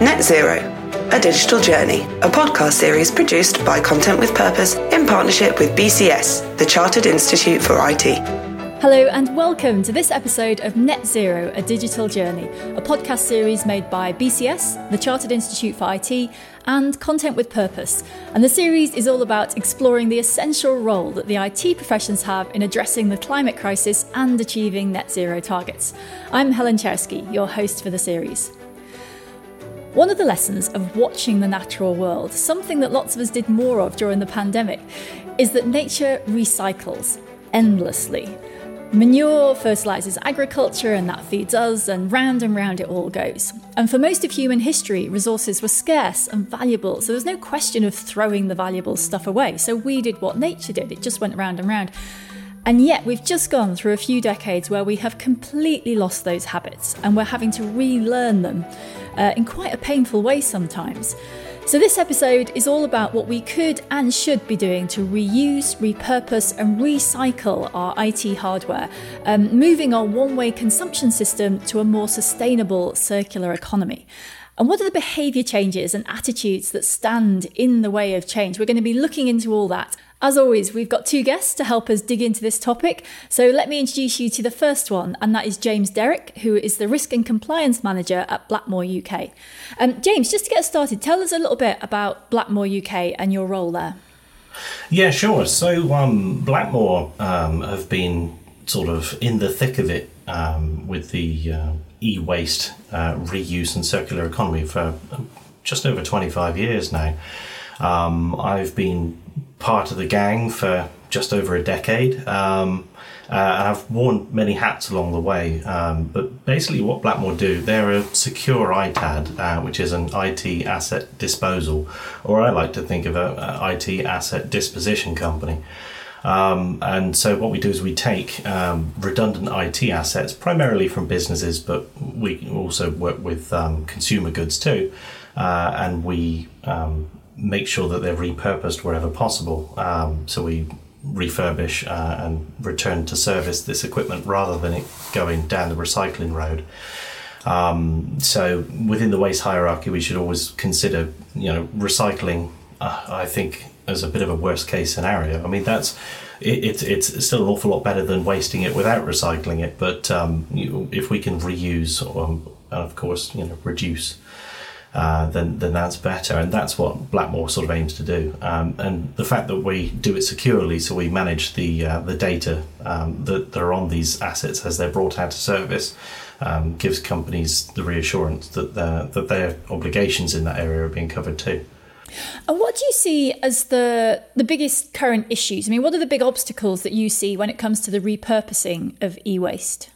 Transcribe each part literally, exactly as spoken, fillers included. Net Zero, A Digital Journey, a podcast series produced by Content with Purpose in partnership with B C S, the Chartered Institute for I T. Hello and welcome to this episode of Net Zero, A Digital Journey, a podcast series made by B C S, the Chartered Institute for I T, and Content with Purpose. And the series is all about exploring the essential role that the I T professions have in addressing the climate crisis and achieving net zero targets. I'm Helen Czerski, your host for the series. One of the lessons of watching the natural world, something that lots of us did more of during the pandemic, is that nature recycles endlessly. Manure fertilises agriculture and that feeds us, and round and round it all goes. And for most of human history, resources were scarce and valuable, so there was no question of throwing the valuable stuff away. So we did what nature did, it just went round and round. And yet we've just gone through a few decades where we have completely lost those habits, and we're having to relearn them uh, in quite a painful way sometimes. So this episode is all about what we could and should be doing to reuse, repurpose and recycle our I T hardware, um, moving our one-way consumption system to a more sustainable circular economy. And what are the behaviour changes and attitudes that stand in the way of change? We're going to be looking into all that. As always, we've got two guests to help us dig into this topic. So let me introduce you to the first one, and that is James Derrick, who is the Risk and Compliance Manager at Blackmore U K. Um, James, just to get us started, tell us a little bit about Blackmore U K and your role there. Yeah, sure. So um, Blackmore um, have been sort of in the thick of it um, with the uh, e-waste uh, reuse and circular economy for just over twenty-five years now. Um, I've been part of the gang for just over a decade. Um, uh, and I've worn many hats along the way, um, but basically what Blackmore do, they're a secure I T A D, uh, which is an I T asset disposal, or I like to think of a, a I T asset disposition company. Um, and so what we do is we take um, redundant I T assets, primarily from businesses, but we also work with um, consumer goods too, uh, and we um, make sure that they're repurposed wherever possible. Um, so we refurbish uh, and return to service this equipment rather than it going down the recycling road. Um, so within the waste hierarchy, we should always consider, you know, recycling, uh, I think, as a bit of a worst case scenario. I mean, that's it, it's it's still an awful lot better than wasting it without recycling it. But um, you, if we can reuse or, um, and of course, you know, reduce, uh, then then that's better. And that's what Blackmore sort of aims to do. Um, and the fact that we do it securely, so we manage the uh, the data um, that that are on these assets as they're brought out to service, um, gives companies the reassurance that that their obligations in that area are being covered too. And what do you see as the the biggest current issues? I mean, what are the big obstacles that you see when it comes to the repurposing of e-waste?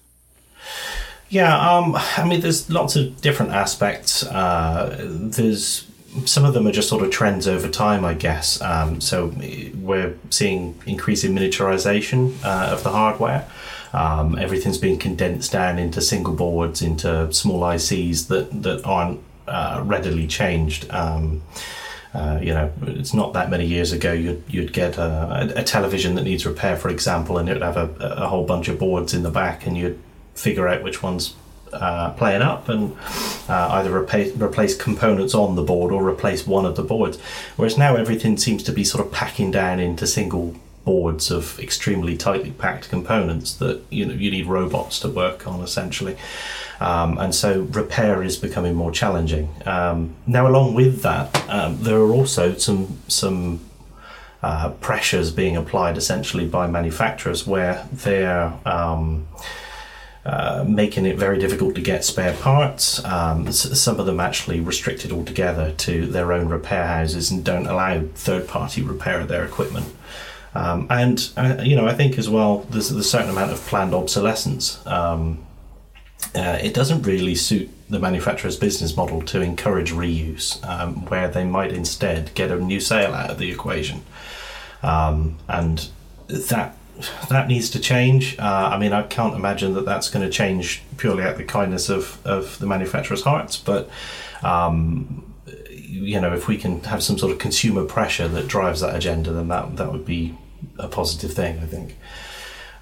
Yeah, um, I mean, there's lots of different aspects. Uh, there's some of them are just sort of trends over time, I guess. Um, so we're seeing increasing miniaturization uh, of the hardware. Um, everything's being condensed down into single boards, into small I Cs that, that aren't uh, readily changed. Um Uh, you know, it's not that many years ago you'd you'd get a, a television that needs repair, for example, and it would have a, a whole bunch of boards in the back, and you'd figure out which one's uh, playing up and uh, either replace, replace components on the board or replace one of the boards. Whereas now everything seems to be sort of packing down into single boards of extremely tightly packed components that, you know, you need robots to work on essentially. Um, and so repair is becoming more challenging. Um, now, along with that, um, there are also some some uh, pressures being applied essentially by manufacturers where they're um, uh, making it very difficult to get spare parts. Um, s- some of them actually restricted altogether to their own repair houses and don't allow third-party repair of their equipment. Um, and, uh, you know, I think as well, there's, there's a certain amount of planned obsolescence. Um, uh, it doesn't really suit the manufacturer's business model to encourage reuse, um, where they might instead get a new sale out of the equation. Um, and that that needs to change. Uh, I mean, I can't imagine that that's going to change purely out of the kindness of, of the manufacturer's hearts, but... Um, you know, if we can have some sort of consumer pressure that drives that agenda, then that that would be a positive thing, I think.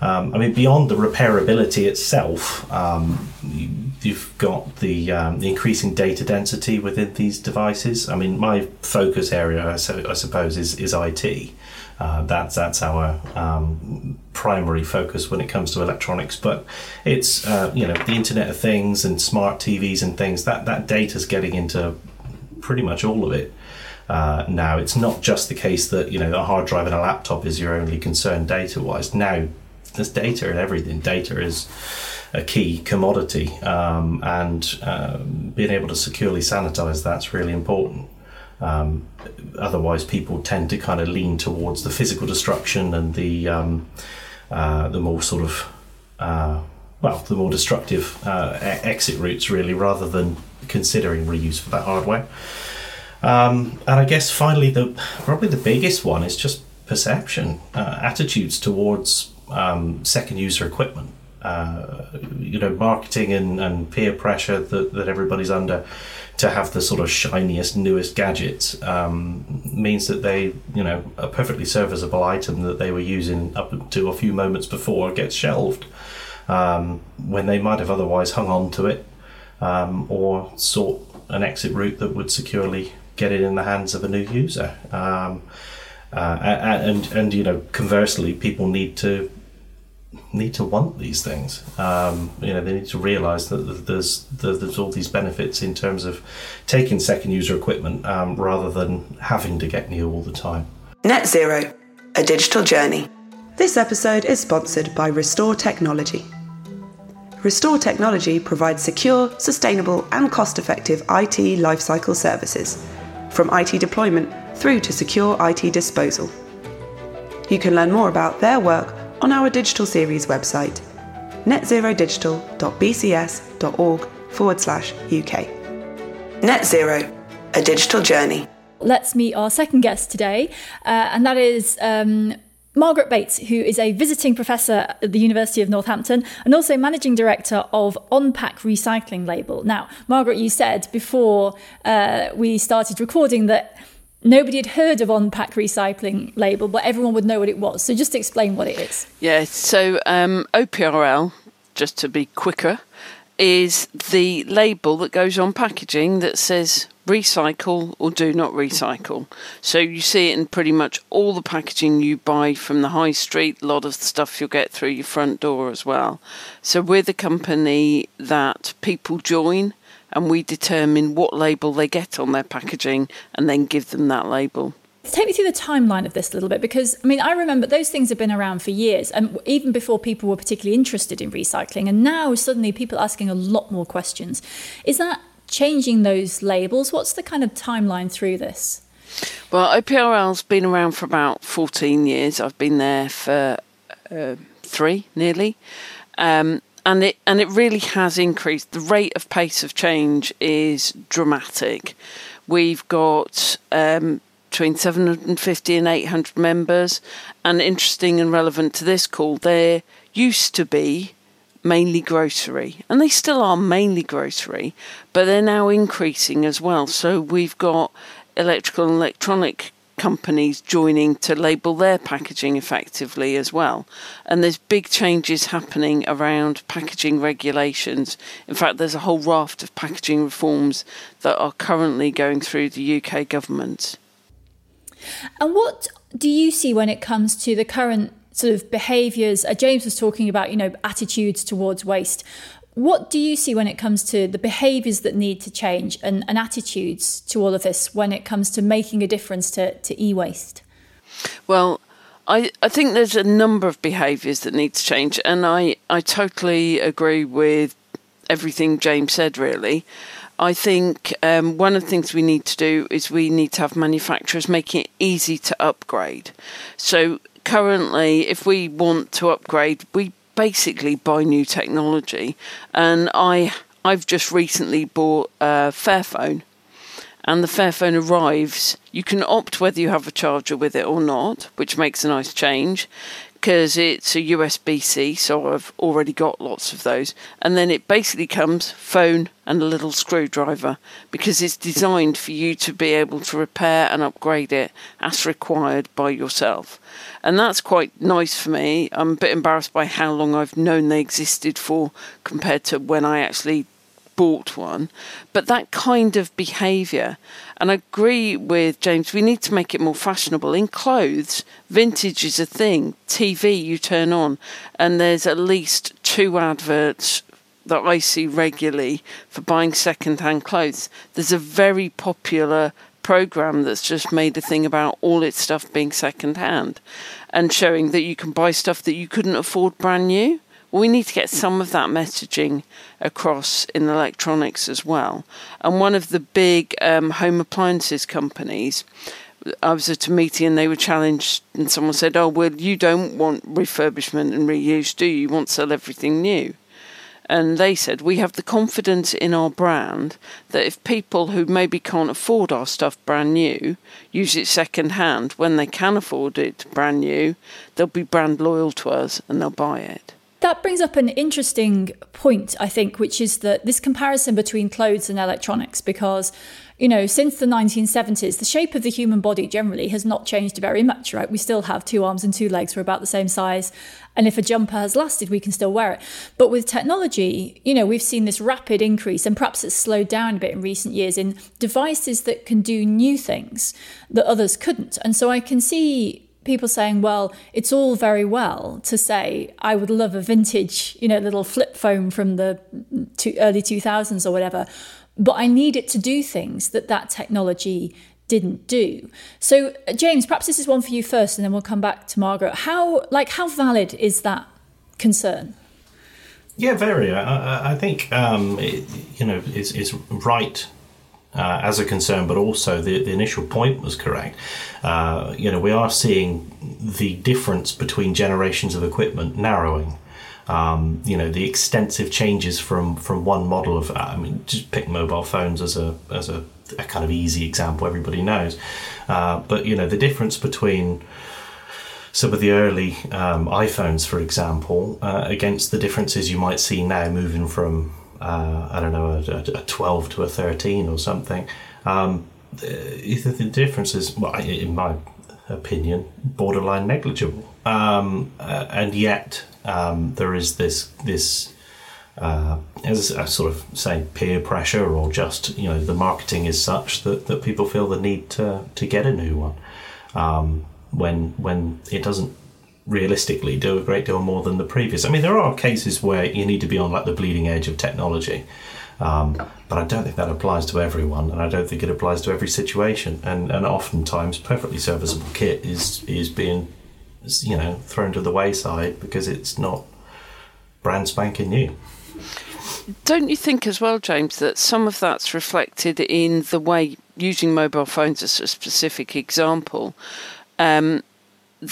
Um, I mean, beyond the repairability itself, um, you, you've got the, um, the increasing data density within these devices. I mean, my focus area, I, so, I suppose, is, is I T. Uh, that's that's our um, primary focus when it comes to electronics. But it's uh, you know the Internet of Things and smart T Vs and things, that that data's getting into pretty much all of it uh, now. It's not just the case that you know a hard drive and a laptop is your only concern data-wise. Now there's data in everything. Data is a key commodity, um, and uh, being able to securely sanitize that's really important. Um, otherwise, people tend to kind of lean towards the physical destruction and the um, uh, the more sort of uh, well, the more destructive uh, e- exit routes, really, rather than considering reuse for that hardware. Um, and I guess finally, the probably the biggest one is just perception, uh, attitudes towards um, second user equipment. Uh, you know, marketing and, and peer pressure that, that everybody's under to have the sort of shiniest, newest gadgets um, means that they, you know, a perfectly serviceable item that they were using up to a few moments before gets shelved um, when they might have otherwise hung on to it um, or sought an exit route that would securely get it in the hands of a new user. Um, uh, and, and, and, you know, conversely, people need to need to want these things. Um, you know, they need to realise that there's there's all these benefits in terms of taking second user equipment um, rather than having to get new all the time. Net Zero, a digital journey. This episode is sponsored by Restore Technology. Restore Technology provides secure, sustainable and cost-effective I T lifecycle services, from I T deployment through to secure I T disposal. You can learn more about their work on our digital series website, netzerodigital.bcs.org forward slash UK. Net Zero, a digital journey. Let's meet our second guest today, uh, and that is um, Margaret Bates, who is a visiting professor at the University of Northampton and also managing director of On-Pack Recycling Label. Now, Margaret, you said before uh, we started recording that nobody had heard of On-Pack Recycling Label, but everyone would know what it was. So just explain what it is. Yeah, so um, O P R L, just to be quicker, is the label that goes on packaging that says recycle or do not recycle. So you see it in pretty much all the packaging you buy from the high street, a lot of the stuff you'll get through your front door as well. So we're the company that people join, and we determine what label they get on their packaging and then give them that label. Take me through the timeline of this a little bit, because, I mean, I remember those things have been around for years, and even before people were particularly interested in recycling, and now suddenly people are asking a lot more questions. Is that changing those labels? What's the kind of timeline through this? Well, O P R L's been around for about fourteen years. I've been there for uh, three, nearly. Um And it and it really has increased. The rate of pace of change is dramatic. We've got um, between seven hundred fifty and eight hundred members. And interesting and relevant to this call, there used to be mainly grocery. And they still are mainly grocery, but they're now increasing as well. So we've got electrical and electronic companies joining to label their packaging effectively as well. And there's big changes happening around packaging regulations. In fact, there's a whole raft of packaging reforms that are currently going through the U K government. And what do you see when it comes to the current sort of behaviours? Uh, James was talking about, you know, attitudes towards waste. What do you see when it comes to the behaviours that need to change and, and attitudes to all of this when it comes to making a difference to, to e-waste? Well, I, I think there's a number of behaviours that need to change, and I, I totally agree with everything James said, really. I think um, one of the things we need to do is we need to have manufacturers making it easy to upgrade. So currently, if we want to upgrade, we basically buy new technology, and I I've just recently bought a Fairphone, and the Fairphone arrives, you can opt whether you have a charger with it or not, which makes a nice change, because it's a U S B C, so I've already got lots of those. And then it basically comes phone and a little screwdriver, because it's designed for you to be able to repair and upgrade it as required by yourself. And that's quite nice for me. I'm a bit embarrassed by how long I've known they existed for compared to when I actually bought one, but that kind of behaviour. And I agree with James, we need to make it more fashionable. In clothes, vintage is a thing. T V you turn on and there's at least two adverts that I see regularly for buying second-hand clothes. There's a very popular program that's just made a thing about all its stuff being second-hand and showing that you can buy stuff that you couldn't afford brand new. We need to get some of that messaging across in electronics as well. And one of the big um, home appliances companies, I was at a meeting and they were challenged and someone said, oh, well, you don't want refurbishment and reuse, do you? You want to sell everything new. And they said, we have the confidence in our brand that if people who maybe can't afford our stuff brand new use it second hand, when they can afford it brand new, they'll be brand loyal to us and they'll buy it. That brings up an interesting point, I think, which is that this comparison between clothes and electronics, because, you know, since the nineteen seventies, the shape of the human body generally has not changed very much, right? We still have two arms and two legs. We're about the same size. And if a jumper has lasted, we can still wear it. But with technology, you know, we've seen this rapid increase, and perhaps it's slowed down a bit in recent years, in devices that can do new things that others couldn't. And so I can see people saying, well, it's all very well to say, I would love a vintage, you know, little flip phone from the early two thousands or whatever, but I need it to do things that that technology didn't do. So, James, perhaps this is one for you first, and then we'll come back to Margaret. How, like, how valid is that concern? Yeah, very. I, I think, um, it, you know, it's, it's right Uh, as a concern, but also the, the initial point was correct. Uh, you know, we are seeing the difference between generations of equipment narrowing. Um, you know, the extensive changes from, from one model of, I mean, just pick mobile phones as a as a, a kind of easy example everybody knows. Uh, but, you know, the difference between some of the early um, iPhones, for example, uh, against the differences you might see now moving from Uh, I don't know, a, a twelve to a thirteen or something. Um, the, the difference is, well, in my opinion, borderline negligible. Um, uh, and yet um, there is this, this uh, as I sort of say, peer pressure, or just, you know, the marketing is such that, that people feel the need to, to get a new one um, when when it doesn't realistically do a great deal more than the previous. I mean, there are cases where you need to be on like the bleeding edge of technology, um, but I don't think that applies to everyone, and I don't think it applies to every situation. And and oftentimes, perfectly serviceable kit is is being, you know, thrown to the wayside because it's not brand spanking new. Don't you think as well, James, that some of that's reflected in the way, using mobile phones as a specific example, um,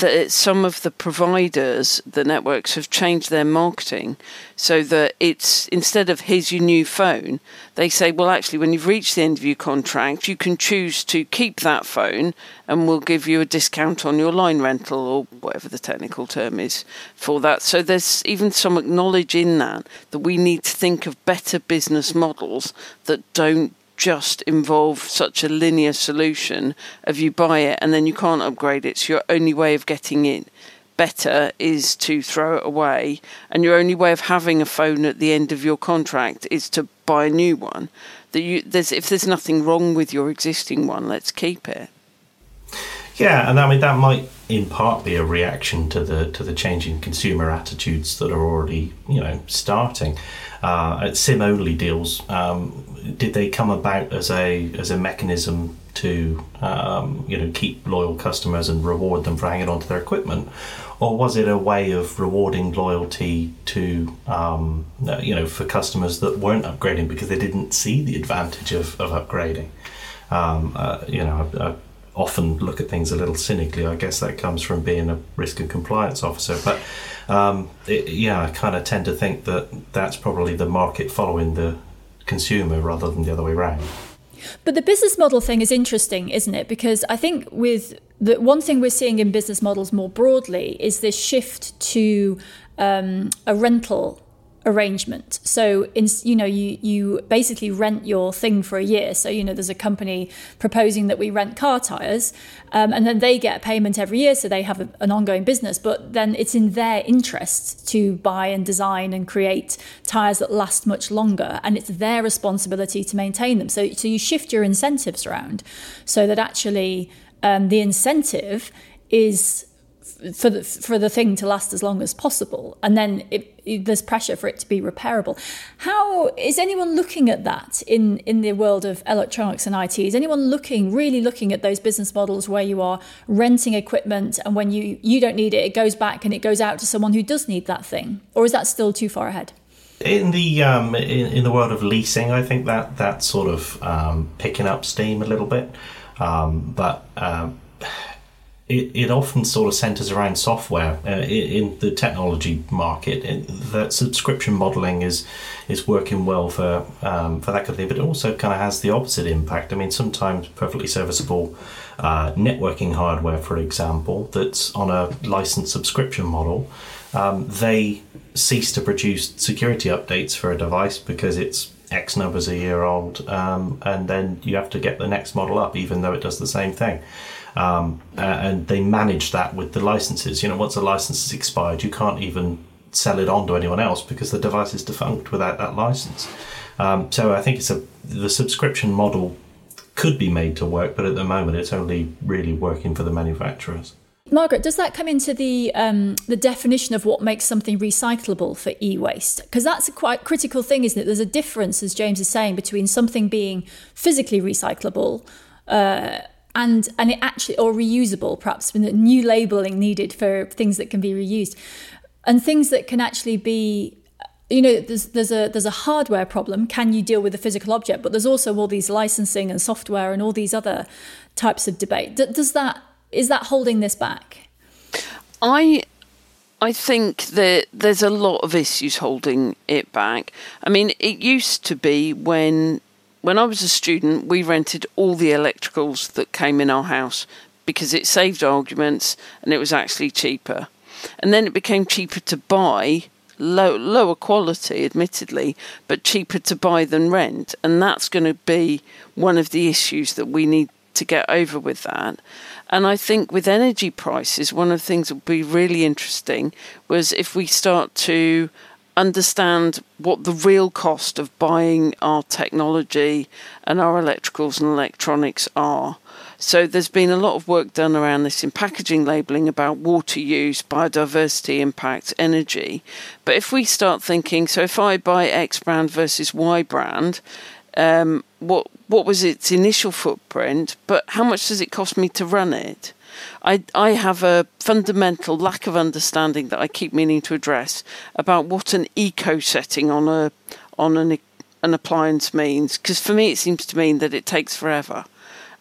that some of the providers, the networks, have changed their marketing so that it's, instead of here's your new phone, they say, well, actually, when you've reached the end of your contract, you can choose to keep that phone and we'll give you a discount on your line rental, or whatever the technical term is for that. So there's even some acknowledge in that that we need to think of better business models that don't just involve such a linear solution of you buy it and then you can't upgrade it, so your only way of getting it better is to throw it away, and your only way of having a phone at the end of your contract is to buy a new one. That you, there's, if there's nothing wrong with your existing one, let's keep it. Yeah, and I mean, that might in part be a reaction to the to the changing consumer attitudes that are already, you know, starting. Uh, SIM-only deals, um, did they come about as a as a mechanism to um, you know, keep loyal customers and reward them for hanging on to their equipment, or was it a way of rewarding loyalty to um, you know, for customers that weren't upgrading because they didn't see the advantage of, of upgrading? Um, uh, you know, I, I often look at things a little cynically. I guess that comes from being a risk and compliance officer, but um, it, yeah, I kind of tend to think that that's probably the market following the consumer rather than the other way around. But the business model thing is interesting, isn't it? Because I think with the one thing we're seeing in business models more broadly is this shift to um, a rental arrangement. So, in, you know, you, you basically rent your thing for a year. So, you know, there's a company proposing that we rent car tyres, um, and then they get a payment every year. So they have a, an ongoing business, but then it's in their interest to buy and design and create tyres that last much longer. And it's their responsibility to maintain them. So, so you shift your incentives around so that actually um, the incentive is for the, for the thing to last as long as possible. And then it, it, there's pressure for it to be repairable. How is anyone looking at that in, in the world of electronics and I T? Is anyone looking, really looking at those business models where you are renting equipment and when you, you don't need it, it goes back and it goes out to someone who does need that thing? Or is that still too far ahead? In the um, in, in the world of leasing, I think that that's sort of um, picking up steam a little bit. Um, but... Um, It, it often sort of centres around software uh, in, in the technology market. It, that subscription modelling is is working well for um, for that kind of thing, but it also kind of has the opposite impact. I mean, sometimes perfectly serviceable uh, networking hardware, for example, that's on a licensed subscription model, um, they cease to produce security updates for a device because it's X numbers a year old, um, and then you have to get the next model up, even though it does the same thing. Um, uh, and they manage that with the licenses. You know, once a license is expired, you can't even sell it on to anyone else because the device is defunct without that license. Um, so I think it's a the subscription model could be made to work, but at the moment it's only really working for the manufacturers. Margaret, does that come into the um, the definition of what makes something recyclable for e-waste? Because that's a quite critical thing, isn't it? There's a difference, as James is saying, between something being physically recyclable uh And and it actually, or reusable, perhaps, with new labelling needed for things that can be reused, and things that can actually be, you know, there's there's a there's a hardware problem. Can you deal with a physical object? But there's also all these licensing and software and all these other types of debate. Does that is that holding this back? I I think that there's a lot of issues holding it back. I mean, it used to be when. When I was a student, we rented all the electricals that came in our house because it saved arguments and it was actually cheaper. And then it became cheaper to buy, low, lower quality, admittedly, but cheaper to buy than rent. And that's going to be one of the issues that we need to get over with that. And I think with energy prices, one of the things that would be really interesting was if we start to understand what the real cost of buying our technology and our electricals and electronics are. So there's been a lot of work done around this in packaging labelling about water use, biodiversity impact, energy. But if we start thinking, so if I buy X brand versus Y brand, um, what what was its initial footprint, but how much does it cost me to run it? I, I have a fundamental lack of understanding that I keep meaning to address about what an eco setting on a on an an appliance means, because for me it seems to mean that it takes forever.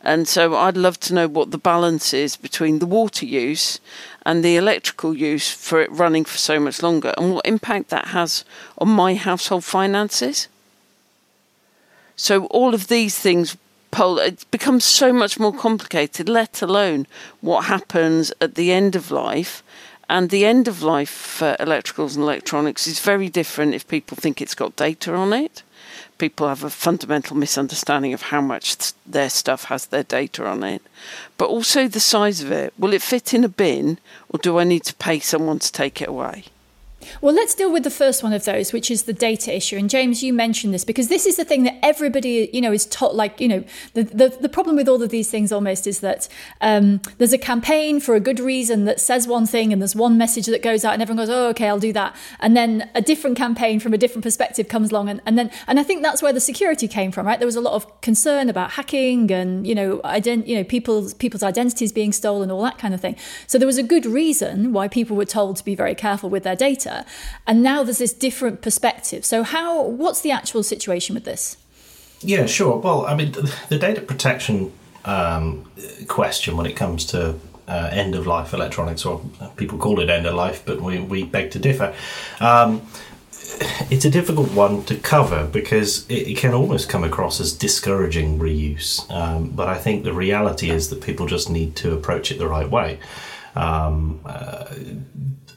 And so I'd love to know what the balance is between the water use and the electrical use for it running for so much longer, and what impact that has on my household finances. So all of these things Poll, it becomes so much more complicated, let alone what happens at the end of life. And the end of life for electricals and electronics is very different if people think it's got data on it. People have a fundamental misunderstanding of how much th- their stuff has their data on it. But also the size of it. Will it fit in a bin, or do I need to pay someone to take it away? Well, let's deal with the first one of those, which is the data issue. And James, you mentioned this because this is the thing that everybody, you know, is taught, like, you know, the, the, the problem with all of these things almost is that um, there's a campaign for a good reason that says one thing and there's one message that goes out and everyone goes, oh, OK, I'll do that. And then a different campaign from a different perspective comes along. And, and then and I think that's where the security came from. Right. There was a lot of concern about hacking and, you know, ident- you know, people's people's identities being stolen, all that kind of thing. So there was a good reason why people were told to be very careful with their data. And now there's this different perspective. So how? What's the actual situation with this? Yeah, sure. Well, I mean, the data protection um, question when it comes to uh, end-of-life electronics, or people call it end-of-life, but we, we beg to differ, um, it's a difficult one to cover because it, it can almost come across as discouraging reuse. Um, but I think the reality is that people just need to approach it the right way. Um, uh,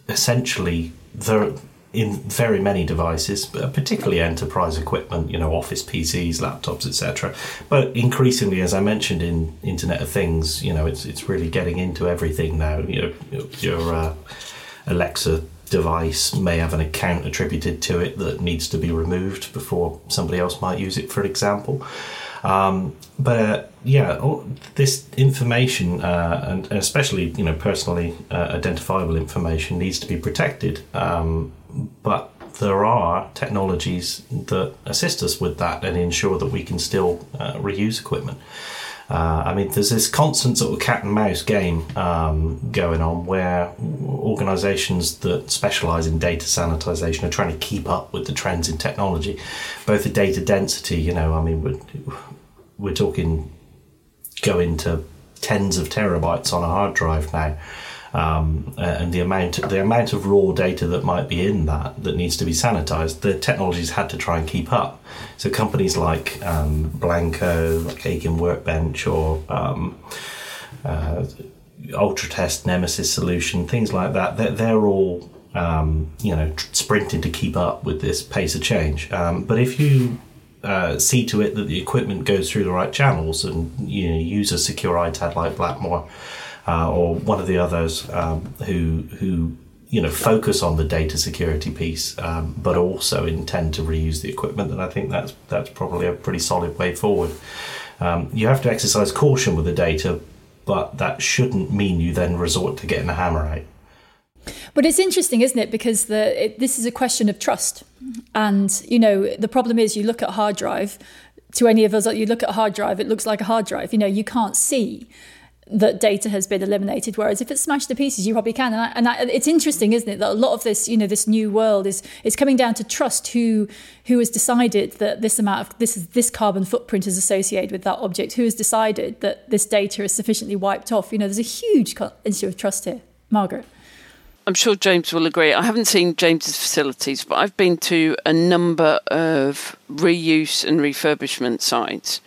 essentially, there are in very many devices, but particularly enterprise equipment, you know, office P Cs, laptops, et cetera. But increasingly, as I mentioned, in Internet of Things, you know, it's it's really getting into everything now. You know, your uh, Alexa device may have an account attributed to it that needs to be removed before somebody else might use it, for example. Um, but uh, yeah, all this information, uh, and especially, you know, personally uh, identifiable information, needs to be protected. Um, but there are technologies that assist us with that and ensure that we can still uh, reuse equipment. Uh, I mean, there's this constant sort of cat and mouse game um, going on where organisations that specialise in data sanitisation are trying to keep up with the trends in technology, both the data density, you know, I mean, we're, we're talking going to tens of terabytes on a hard drive now. Um, and the amount the amount of raw data that might be in that that needs to be sanitized, the technology's had to try and keep up. So companies like um, Blanco, like Aiken Workbench, or um, uh, Ultratest, Nemesis Solution, things like that, they're, they're all um, you know sprinting to keep up with this pace of change. Um, but if you Uh, see to it that the equipment goes through the right channels and you know, use a secure I T A D like Blackmore uh, or one of the others um, who who you know focus on the data security piece um, but also intend to reuse the equipment, then I think that's that's probably a pretty solid way forward. Um, you have to exercise caution with the data, but that shouldn't mean you then resort to getting a hammer out. But it's interesting, isn't it? Because the, it, this is a question of trust. And, you know, the problem is you look at a hard drive, to any of us, you look at a hard drive, it looks like a hard drive. You know, you can't see that data has been eliminated, whereas if it's smashed to pieces, you probably can. And, I, and I, it's interesting, isn't it, that a lot of this, you know, this new world is is coming down to trust. Who who has decided that this amount of this this carbon footprint is associated with that object? Who has decided that this data is sufficiently wiped off? You know, there's a huge issue of trust here, Margaret. I'm sure James will agree. I haven't seen James's facilities, but I've been to a number of reuse and refurbishment sites.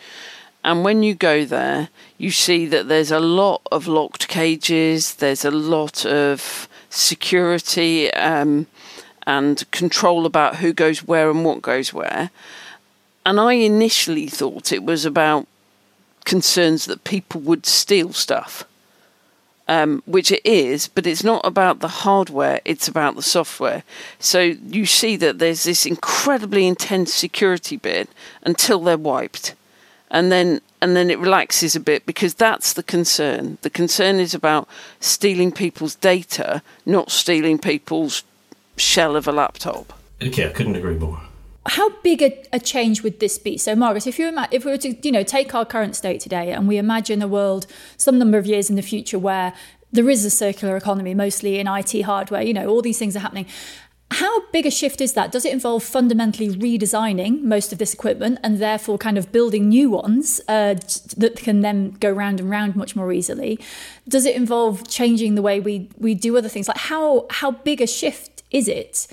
And when you go there, you see that there's a lot of locked cages, there's a lot of security um, and control about who goes where and what goes where. And I initially thought it was about concerns that people would steal stuff. Um, which it is, but it's not about the hardware, it's about the software. So you see that there's this incredibly intense security bit until they're wiped. And then and then it relaxes a bit because that's the concern. The concern is about stealing people's data, not stealing people's shell of a laptop. Okay, I couldn't agree more. How big a, a change would this be? So, Margaret, if you ima- if we were to, you know, take our current state today and we imagine a world some number of years in the future where there is a circular economy, mostly in I T hardware, you know, all these things are happening. How big a shift is that? Does it involve fundamentally redesigning most of this equipment and therefore kind of building new ones uh, that can then go round and round much more easily? Does it involve changing the way we we do other things? Like how how big a shift is it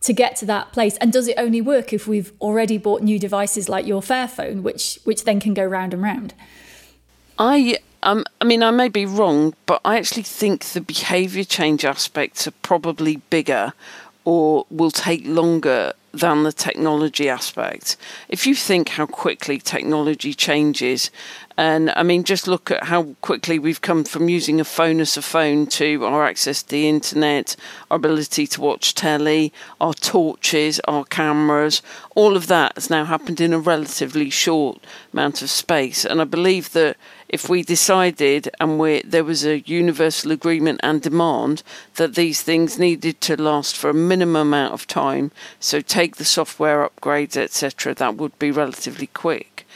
to get to that place? And does it only work if we've already bought new devices like your Fairphone, which which then can go round and round? I um, I mean, I may be wrong, but I actually think the behaviour change aspects are probably bigger or will take longer than the technology aspect. If you think how quickly technology changes, and I mean, just look at how quickly we've come from using a phone as a phone to our access to the internet, our ability to watch telly, our torches, our cameras, all of that has now happened in a relatively short amount of space. And I believe that if we decided and we, there was a universal agreement and demand that these things needed to last for a minimum amount of time, so take the software upgrades, et cetera, that would be relatively quick.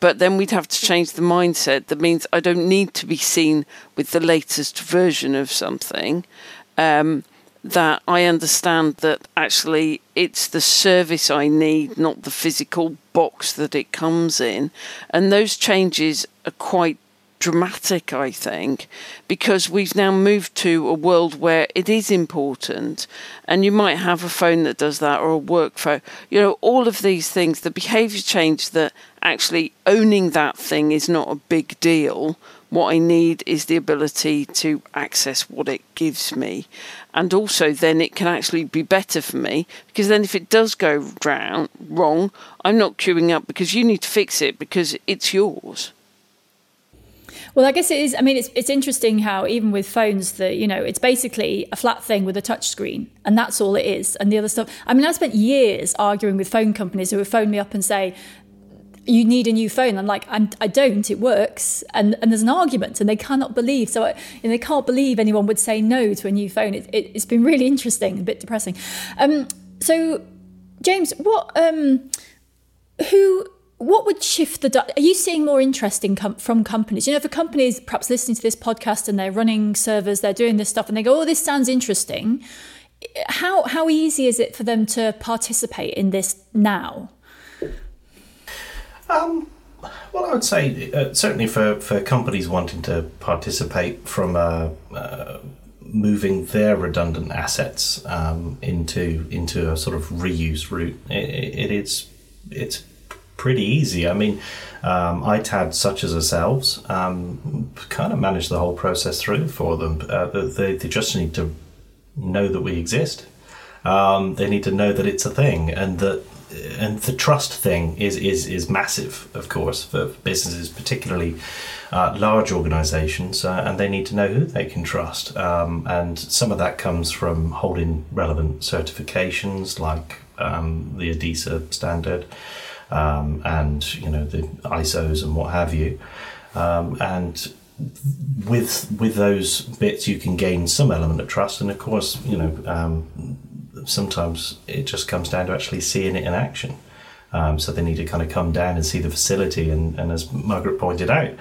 But then we'd have to change the mindset. That means I don't need to be seen with the latest version of something. Um, that I understand that actually it's the service I need, not the physical box that it comes in. And those changes are quite dramatic, I think, because we've now moved to a world where it is important, and you might have a phone that does that, or a work phone, you know, all of these things, the behavior change, that actually owning that thing is not a big deal. What I need is the ability to access what it gives me, and also then it can actually be better for me, because then if it does go down wrong, I'm not queuing up because you need to fix it, because it's yours. Well, I guess it is. I mean, it's it's interesting how even with phones, that, you know, it's basically a flat thing with a touch screen, and that's all it is. And the other stuff, I mean, I spent years arguing with phone companies who would phone me up and say, you need a new phone. I'm like, I'm, I don't, it works. And and there's an argument, and they cannot believe. So I, and they can't believe anyone would say no to a new phone. It, it, it's been really interesting, a bit depressing. Um, so, James, what, um, who... What would shift the... Are you seeing more interest in com- from companies? You know, for companies perhaps listening to this podcast and they're running servers, they're doing this stuff and they go, oh, this sounds interesting. How how easy is it for them to participate in this now? Um, well, I would say uh, certainly for, for companies wanting to participate from uh, uh, moving their redundant assets um, into into a sort of reuse route, it, it is... it's pretty easy. I mean, um, I T A D, such as ourselves, um, kind of manage the whole process through for them. Uh, they, they just need to know that we exist. Um, they need to know that it's a thing, and that and the trust thing is, is, is massive, of course, for businesses, particularly uh, large organizations, uh, and they need to know who they can trust. Um, and some of that comes from holding relevant certifications like um, the Adisa standard. Um, and, you know, the I S Os and what have you. Um, and with with those bits, you can gain some element of trust. And, of course, you know, um, sometimes it just comes down to actually seeing it in action. Um, so they need to kind of come down and see the facility. And, and as Margaret pointed out,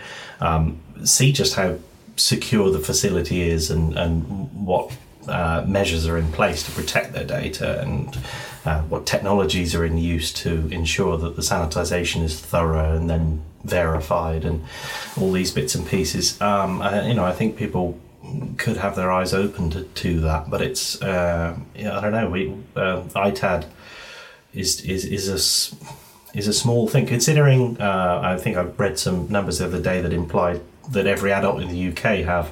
um, see just how secure the facility is, and, and what Uh, measures are in place to protect their data, and uh, what technologies are in use to ensure that the sanitisation is thorough and then verified, and all these bits and pieces. Um, I, you know, I think people could have their eyes open to, to that, but it's uh, I don't know. We uh, I T A D is is is a is a small thing considering. Uh, I think I read some numbers the other day that implied that every adult in the U K have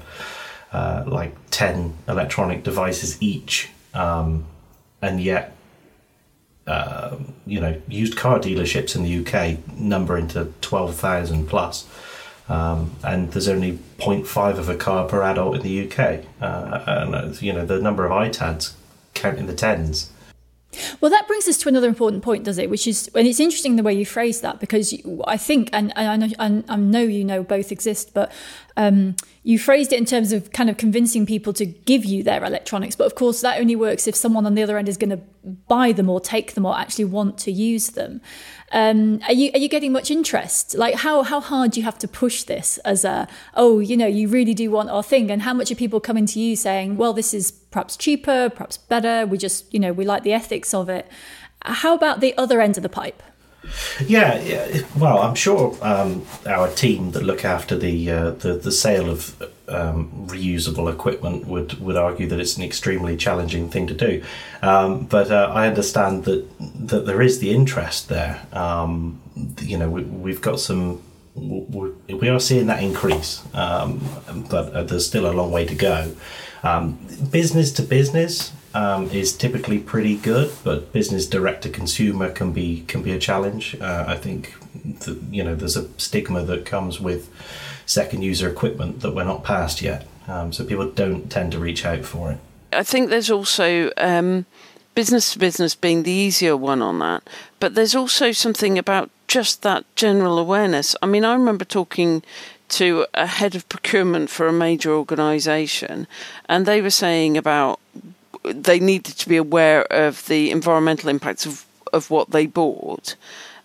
Uh, like ten electronic devices each, um, and yet uh, you know, used car dealerships in the U K number into twelve thousand plus, um, and there's only zero point five of a car per adult in the U K, uh, and you know, the number of I T A Ds count in the tens. Well, that brings us to another important point, does it? Which is, and it's interesting the way you phrase that, because I think, and, and I know, and I know you know both exist, but um, you phrased it in terms of kind of convincing people to give you their electronics. But of course, that only works if someone on the other end is going to buy them or take them or actually want to use them. Um, are you are you getting much interest? Like, how how hard do you have to push this as a, oh, you know, you really do want our thing? And how much are people coming to you saying, well, this is perhaps cheaper, perhaps better, we just, you know, we like the ethics of it. How about the other end of the pipe? Yeah, yeah. Well, I'm sure um, our team that look after the uh, the, the sale of um, reusable equipment would, would argue that it's an extremely challenging thing to do. Um, but uh, I understand that that there is the interest there. Um, you know, we, we've got some. We are seeing that increase, um, but uh, there's still a long way to go. Um, business to business um, is typically pretty good, but business direct to consumer can be can be a challenge. Uh, I think the, you know, there's a stigma that comes with second user equipment that we're not past yet, um, so people don't tend to reach out for it. I think there's also um, business to business being the easier one on that, but there's also something about just that general awareness. I mean, I remember talking to a head of procurement for a major organisation, and they were saying about they needed to be aware of the environmental impacts of, of what they bought.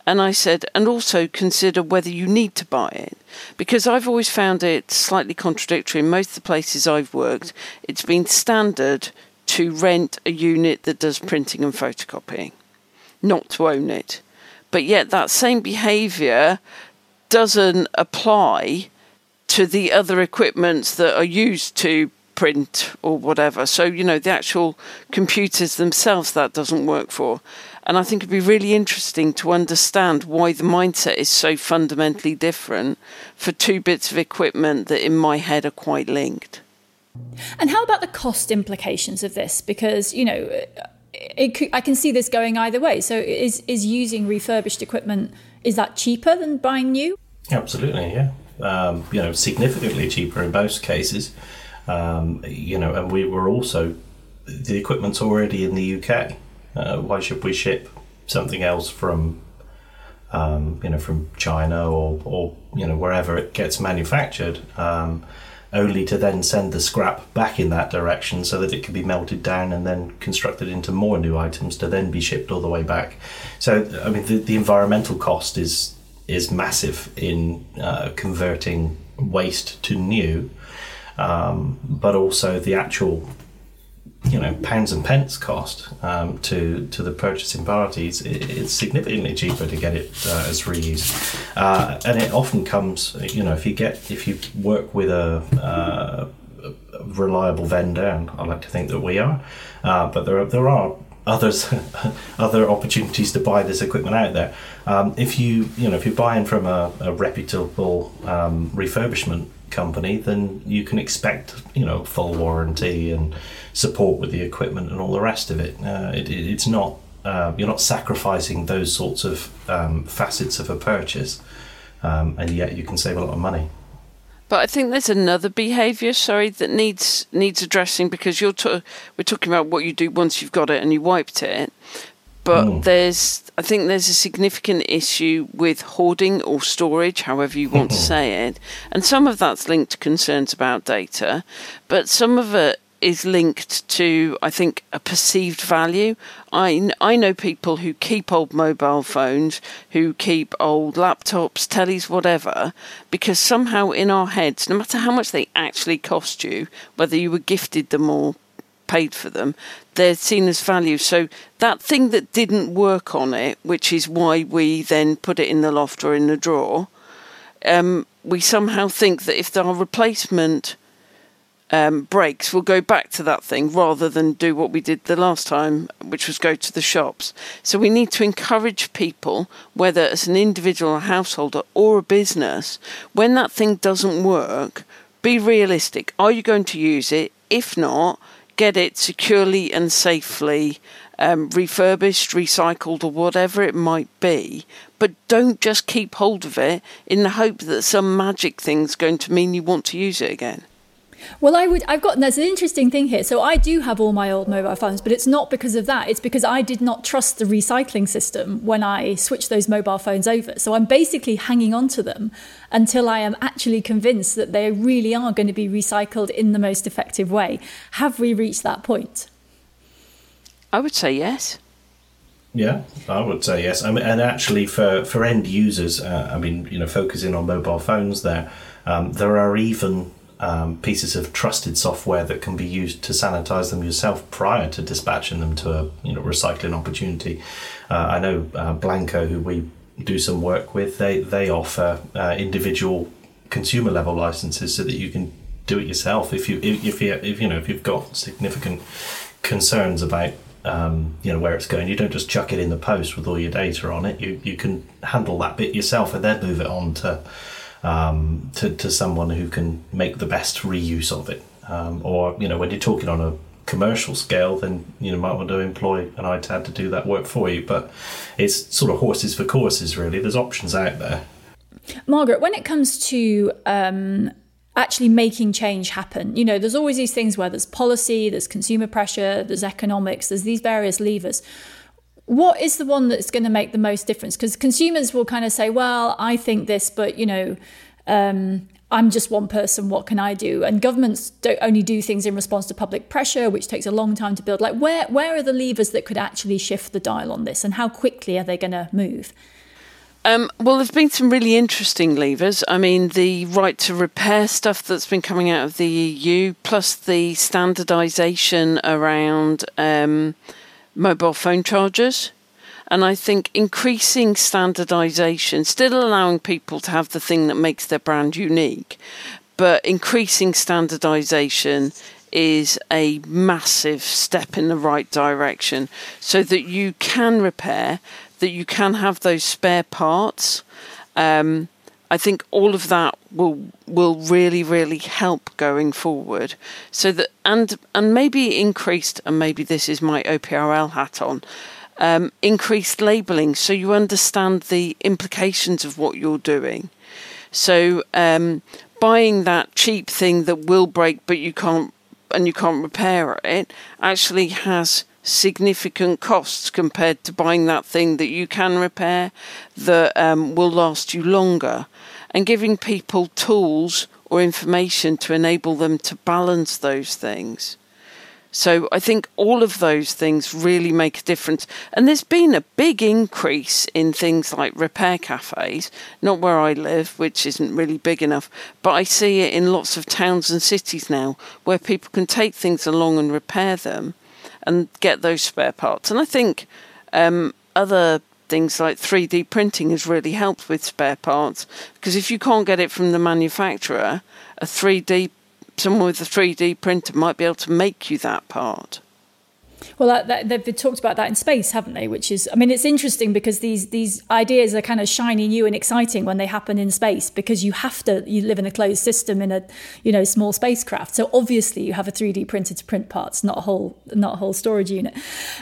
And I said, and also consider whether you need to buy it, because I've always found it slightly contradictory. In most of the places I've worked, it's been standard to rent a unit that does printing and photocopying, not to own it. But yet that same behaviour doesn't apply to the other equipments that are used to print or whatever. So, you know, the actual computers themselves, that doesn't work for. And I think it'd be really interesting to understand why the mindset is so fundamentally different for two bits of equipment that in my head are quite linked. And how about the cost implications of this? Because, you know, it could, I can see this going either way. So is is using refurbished equipment, is that cheaper than buying new? Absolutely, yeah. Um, you know, significantly cheaper in most cases. Um, you know, and we were also, the equipment's already in the U K. Uh, why should we ship something else from, um, you know, from China or, or, you know, wherever it gets manufactured, um, only to then send the scrap back in that direction so that it can be melted down and then constructed into more new items to then be shipped all the way back. So, I mean, the, the environmental cost is is massive in uh, converting waste to new, um, but also the actual, you know, pounds and pence cost um, to to the purchasing parties. It, it's significantly cheaper to get it uh, as reused, uh, and it often comes. You know, if you get if you work with a, uh, a reliable vendor, and I like to think that we are, uh, but there are, there are others other opportunities to buy this equipment out there. Um, if you you know if you're buying from a, a reputable um, refurbishment company, then you can expect, you know, full warranty and support with the equipment and all the rest of it. Uh, it, it it's not uh, you're not sacrificing those sorts of um, facets of a purchase, um, and yet you can save a lot of money. But I think there's another behaviour, sorry, that needs needs addressing, because you're t- we're talking about what you do once you've got it and you wiped it. But mm. there's I think there's a significant issue with hoarding or storage, however you want to say it. And some of that's linked to concerns about data, but some of it is linked to, I think, a perceived value. I, I know people who keep old mobile phones, who keep old laptops, tellies, whatever, because somehow in our heads, no matter how much they actually cost you, whether you were gifted them or paid for them, they're seen as value. So that thing that didn't work on it, which is why we then put it in the loft or in the drawer, um, we somehow think that if our replacement um, breaks, we'll go back to that thing rather than do what we did the last time, which was go to the shops. So we need to encourage people, whether as an individual, a householder or a business, when that thing doesn't work, be realistic. Are you going to use it? If not, get it securely and safely um, refurbished, recycled or whatever it might be. But don't just keep hold of it in the hope that some magic thing's going to mean you want to use it again. Well, I would, I've got, there's an interesting thing here. So I do have all my old mobile phones, but it's not because of that. It's because I did not trust the recycling system when I switched those mobile phones over. So I'm basically hanging on to them until I am actually convinced that they really are going to be recycled in the most effective way. Have we reached that point? I would say yes. Yeah, I would say yes. I mean, and actually for, for end users, uh, I mean, you know, focusing on mobile phones there, um, there are even um, pieces of trusted software that can be used to sanitize them yourself prior to dispatching them to a, you know, recycling opportunity. Uh, I know uh, Blanco, who we do some work with, they they offer uh, individual consumer level licenses so that you can do it yourself if you if, if you if you know if you've got significant concerns about um, you know where it's going. You don't just chuck it in the post with all your data on it. You you can handle that bit yourself and then move it on to um, to to someone who can make the best reuse of it. Um, or you know when you're talking on a commercial scale, then you know, might want to employ an I T A D to do that work for you. But it's sort of horses for courses, really. There's options out there. Margaret, when it comes to um, actually making change happen, you know, there's always these things where there's policy, there's consumer pressure, there's economics, there's these various levers. What is the one that's going to make the most difference? Because consumers will kind of say, well, I think this, but, you know, um, I'm just one person, what can I do? And governments don't only do things in response to public pressure, which takes a long time to build. Like, where where are the levers that could actually shift the dial on this, and how quickly are they going to move? Um, well, there's been some really interesting levers. I mean, the right to repair stuff that's been coming out of the E U, plus the standardisation around um, mobile phone chargers. And I think increasing standardisation, still allowing people to have the thing that makes their brand unique, but increasing standardisation is a massive step in the right direction, so that you can repair, that you can have those spare parts. Um, I think all of that will will really, really help going forward. So that and and maybe increased, and maybe this is my O P R L hat on, um, increased labelling, so you understand the implications of what you're doing. So um, buying that cheap thing that will break, but you can't. And you can't repair it, actually has significant costs compared to buying that thing that you can repair that um, will last you longer. And giving people tools or information to enable them to balance those things. So I think all of those things really make a difference. And there's been a big increase in things like repair cafes, not where I live, which isn't really big enough, but I see it in lots of towns and cities now where people can take things along and repair them and get those spare parts. And I think um, other things like three D printing has really helped with spare parts, because if you can't get it from the manufacturer, a three D someone with a three D printer might be able to make you that part. Well, that, that, they've, they've talked about that in space, haven't they? Which is, I mean, it's interesting because these these ideas are kind of shiny, new, and exciting when they happen in space, because you have to you live in a closed system in a you know small spacecraft. So obviously you have a three D printer to print parts, not a whole not a whole storage unit.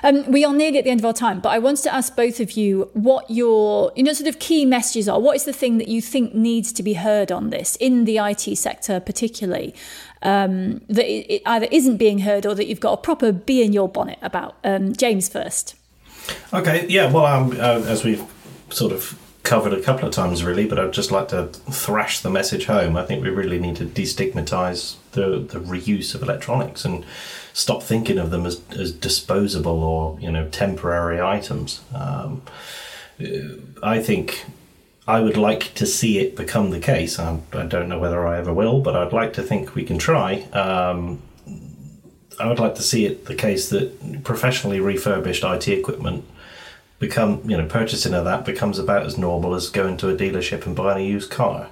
Um, we are nearly at the end of our time, but I wanted to ask both of you what your you know sort of key messages are. What is the thing that you think needs to be heard on this in the I T sector, particularly? Um, that it either isn't being heard or that you've got a proper bee in your bonnet about. Um, James first. Okay, yeah, well, um, uh, as we've sort of covered a couple of times really, but I'd just like to thrash the message home. I think we really need to destigmatise the, the reuse of electronics and stop thinking of them as, as disposable or, you know, temporary items. Um, I think... I would like to see it become the case. I, I don't know whether I ever will, but I'd like to think we can try. Um, I would like to see it the case that professionally refurbished I T equipment become, you know, purchasing of that becomes about as normal as going to a dealership and buying a used car.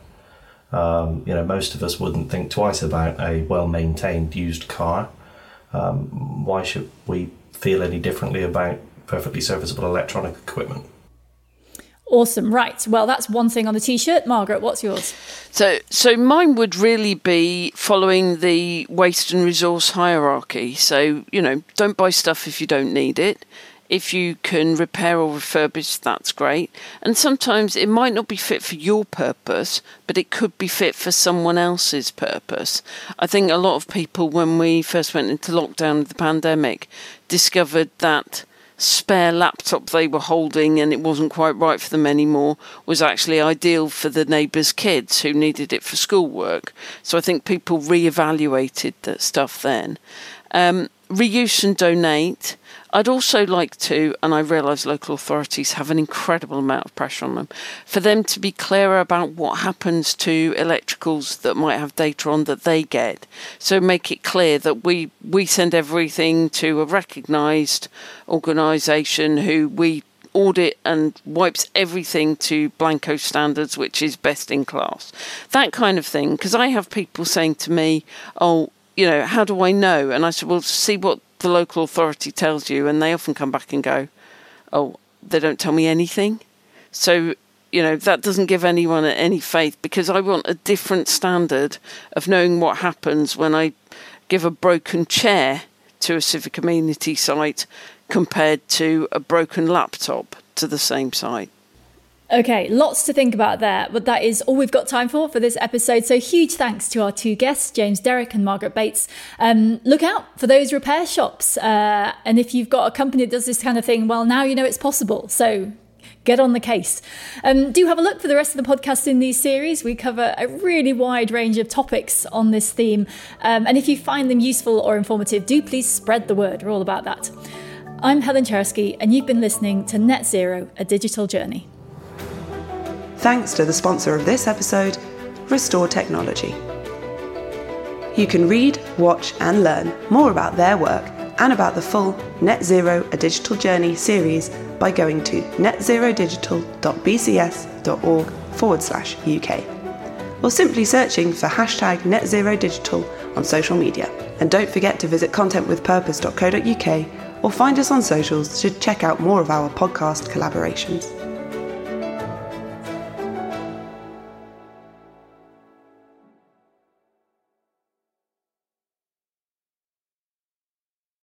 Um, you know, most of us wouldn't think twice about a well-maintained used car. Um, why should we feel any differently about perfectly serviceable electronic equipment? Awesome. Right. Well, that's one thing on the T-shirt. Margaret, what's yours? So so mine would really be following the waste and resource hierarchy. So, you know, don't buy stuff if you don't need it. If you can repair or refurbish, that's great. And sometimes it might not be fit for your purpose, but it could be fit for someone else's purpose. I think a lot of people, when we first went into lockdown with the pandemic, discovered that spare laptop they were holding and it wasn't quite right for them anymore was actually ideal for the neighbour's kids who needed it for schoolwork. So I think people reevaluated that stuff then. Um, reuse and donate. I'd also like to, and I realise local authorities have an incredible amount of pressure on them, for them to be clearer about what happens to electricals that might have data on that they get. So make it clear that we, we send everything to a recognised organisation who we audit and wipes everything to Blanco standards, which is best in class. That kind of thing, because I have people saying to me, oh, you know, how do I know? And I said, well, see what the local authority tells you, and they often come back and go, oh, they don't tell me anything. So, you know, that doesn't give anyone any faith, because I want a different standard of knowing what happens when I give a broken chair to a civic amenity site compared to a broken laptop to the same site. Okay, lots to think about there, but that is all we've got time for for this episode. So huge thanks to our two guests, James Derrick and Margaret Bates. Um, look out for those repair shops. Uh, and if you've got a company that does this kind of thing, well, now you know it's possible. So get on the case. Um, do have a look for the rest of the podcast in these series. We cover a really wide range of topics on this theme. Um, and if you find them useful or informative, do please spread the word. We're all about that. I'm Helen Czerski, and you've been listening to Net Zero, A Digital Journey. Thanks to the sponsor of this episode, Restore Technology. You can read, watch and learn more about their work and about the full Net Zero A Digital Journey series by going to netzerodigital.bcs.org forward slash UK. or simply searching for hashtag Net Zero Digital on social media. And don't forget to visit content with purpose dot co dot uk or find us on socials to check out more of our podcast collaborations.